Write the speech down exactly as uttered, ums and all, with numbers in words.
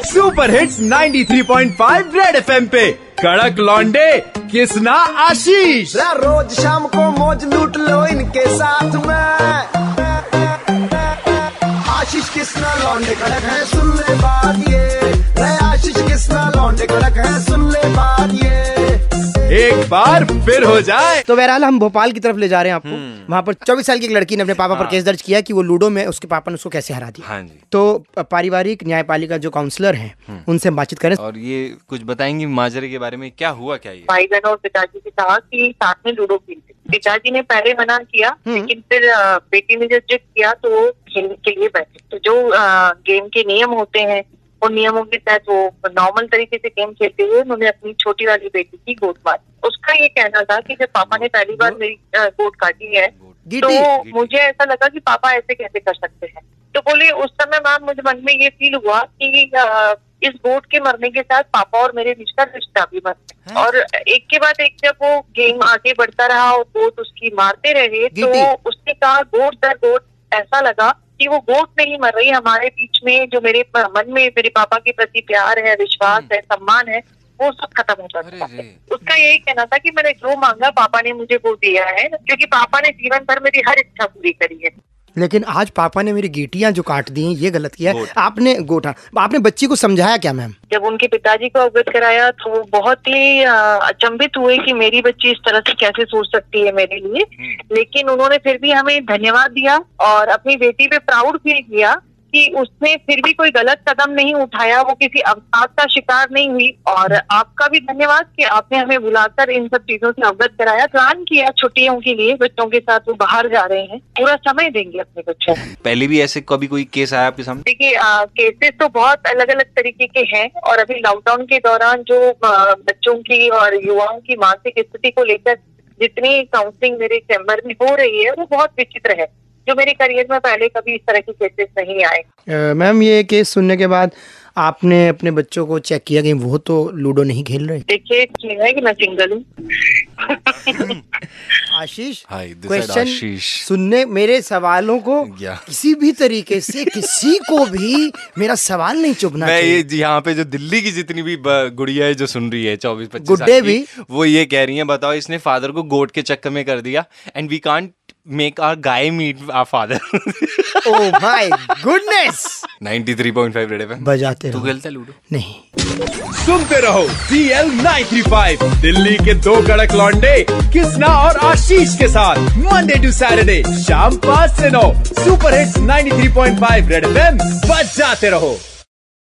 Super hits ninety three point five Red FM पे कड़क लौंडे किसना आशीष। रोज शाम को मौज लूट लो इनके साथ में। आशीष किसना लौंडे कड़क है, सुन ले बात ये। आशीष किसना लौंडे कड़क है, सुन ले बात ये। एक बार फिर हो जाए। तो बहरहाल हम भोपाल की तरफ ले जा रहे हैं आपको। वहाँ पर चौबीस साल की एक लड़की ने अपने पापा हाँ। पर केस दर्ज किया कि वो लूडो में उसके पापा ने उसको कैसे हरा दिया। हाँ जी। तो पारिवारिक न्यायपालिका जो काउंसलर हैं उनसे हम बातचीत करें। और ये कुछ बताएंगी माजरे के बारे में, क्या हुआ क्या ये। भाई बहन और पिताजी ने कहा कि साथ में लूडो खेलते। पिताजी ने पहले मना किया लेकिन फिर बेटी ने जब जिद किया तो खेलने के लिए बैठे। तो जो गेम के नियम होते हैं उन नियमों के तहत वो नॉर्मल तरीके से गेम खेलते हुए उन्होंने अपनी छोटी वाली बेटी की गोद काटी। उसका ये कहना था कि जब पापा ने पहली बार मेरी गोद काटी है तो मुझे ऐसा लगा कि पापा ऐसे कैसे कर सकते हैं। तो बोले उस समय मैम मुझे मन में ये फील हुआ कि इस गोद के मरने के साथ पापा और मेरे बीच का रिश्ता भी मर गया। और एक के बाद एक जब वो गेम आगे बढ़ता रहा और गोद उसकी मारते रहे तो उसने कहा गोद दर गोद ऐसा लगा कि वो गोद नहीं मर रही, हमारे बीच में जो मेरे मन में मेरे पापा के प्रति प्यार है, विश्वास है, सम्मान है, वो सब खत्म होता था। उसका यही कहना था कि मैंने जो मांगा पापा ने मुझे वो दिया है क्योंकि पापा ने जीवन भर मेरी हर इच्छा पूरी करी है। लेकिन आज पापा ने मेरी गेटियाँ जो काट दी हैं ये गलत किया है। आपने गोटा आपने बच्ची को समझाया क्या मैम? जब उनके पिताजी को अवगत कराया तो वो बहुत ही अचंभित हुए कि मेरी बच्ची इस तरह से कैसे सोच सकती है मेरे लिए। लेकिन उन्होंने फिर भी हमें धन्यवाद दिया और अपनी बेटी पे प्राउड फील किया कि उसने फिर भी कोई गलत कदम नहीं उठाया, वो किसी अवसाद का शिकार नहीं हुई। और आपका भी धन्यवाद कि आपने हमें बुलाकर इन सब चीजों से अवगत कराया। प्लान किया छुट्टियों के लिए बच्चों के साथ वो बाहर जा रहे हैं, पूरा समय देंगे अपने बच्चों को। पहले भी ऐसे कभी कोई केस आया आपके सामने? देखिए केसेस तो बहुत अलग अलग तरीके के हैं और अभी लॉकडाउन के दौरान जो आ, बच्चों की और युवाओं की मानसिक स्थिति को लेकर जितनी काउंसलिंग मेरे चैम्बर में हो रही है वो बहुत विचित्र है, जो मेरे करियर में पहले कभी इस तरह के केसेस नहीं आए। मैम ये केस सुनने के बाद आपने अपने बच्चों को चेक किया कि वो तो लूडो नहीं खेल रहे? देखिए कि मैं सिंगल हूँ। आशीष क्वेश्चन सुनने मेरे सवालों को किसी भी तरीके से किसी को भी मेरा सवाल नहीं चुभना चाहिए। मैं ये यहाँ पे जो दिल्ली की जितनी भी गुड़िया है जो सुन रही है चौबीस पच्चीस गुड्डे भी, वो ये कह रही है बताओ इसने फादर को गोट के चक्कर में कर दिया and we can't Make our guy meet our father. Oh my goodness! Ninety three point five Red FM बजाते रहो। तू खेलता लूडो? नहीं। सुनते रहो CL nine three five Delhi के दो कड़क लौंडे किसना और आशीष के साथ मंडे टू सैटरडे शाम पाँच से नौ super hits ninety three point five Red FM बजाते रहो।